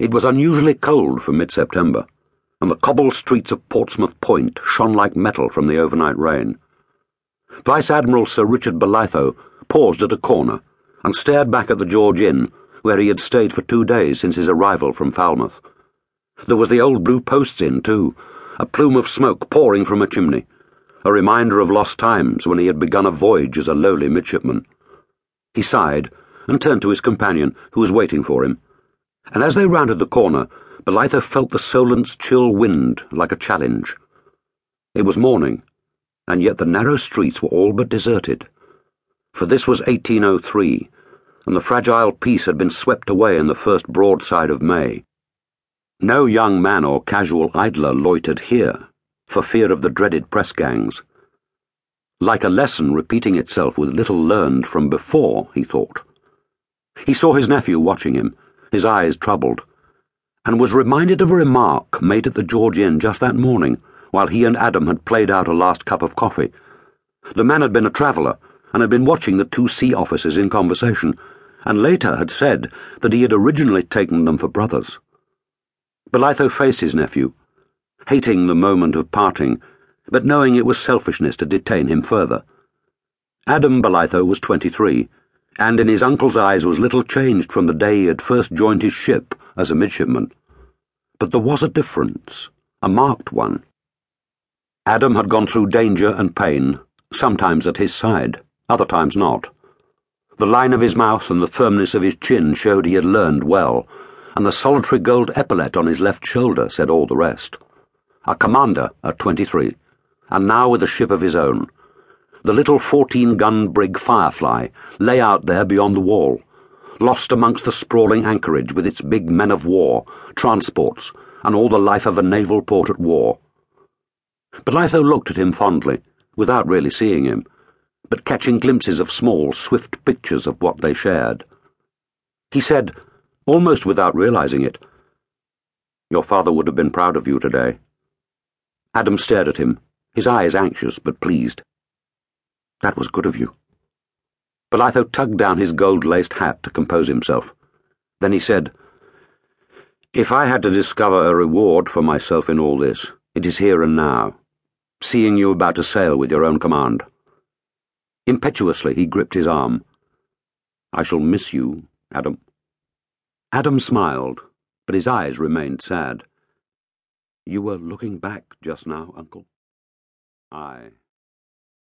It was unusually cold for mid-September, and the cobble streets of Portsmouth Point shone like metal from the overnight rain. Vice-Admiral Sir Richard Bolitho paused at a corner and stared back at the George Inn, where he had stayed for 2 days since his arrival from Falmouth. There was the old Blue Posts Inn, too, a plume of smoke pouring from a chimney, a reminder of lost times when he had begun a voyage as a lowly midshipman. He sighed and turned to his companion, who was waiting for him. And as they rounded the corner, Bolitho felt the Solent's chill wind like a challenge. It was morning, and yet the narrow streets were all but deserted. For this was 1803, and the fragile peace had been swept away in the first broadside of May. No young man or casual idler loitered here, for fear of the dreaded press gangs. Like a lesson repeating itself with little learned from before, he thought. He saw his nephew watching him, his eyes troubled, and was reminded of a remark made at the George Inn just that morning while he and Adam had played out a last cup of coffee. The man had been a traveller and had been watching the two sea officers in conversation, and later had said that he had originally taken them for brothers. Bolitho faced his nephew, hating the moment of parting, but knowing it was selfishness to detain him further. Adam Bolitho was 23, and in his uncle's eyes was little changed from the day he had first joined his ship as a midshipman. But there was a difference, a marked one. Adam had gone through danger and pain, sometimes at his side, other times not. The line of his mouth and the firmness of his chin showed he had learned well, and the solitary gold epaulet on his left shoulder said all the rest. A commander at 23, and now with a ship of his own. The little 14-gun brig Firefly lay out there beyond the wall, lost amongst the sprawling anchorage with its big men of war, transports, and all the life of a naval port at war. Bolitho looked at him fondly, without really seeing him, but catching glimpses of small, swift pictures of what they shared. He said, almost without realizing it, "Your father would have been proud of you today." Adam stared at him, his eyes anxious but pleased. "That was good of you." Bolitho tugged down his gold-laced hat to compose himself. Then he said, "If I had to discover a reward for myself in all this, it is here and now, seeing you about to sail with your own command." Impetuously he gripped his arm. "I shall miss you, Adam." Adam smiled, but his eyes remained sad. "You were looking back just now, Uncle." "Aye."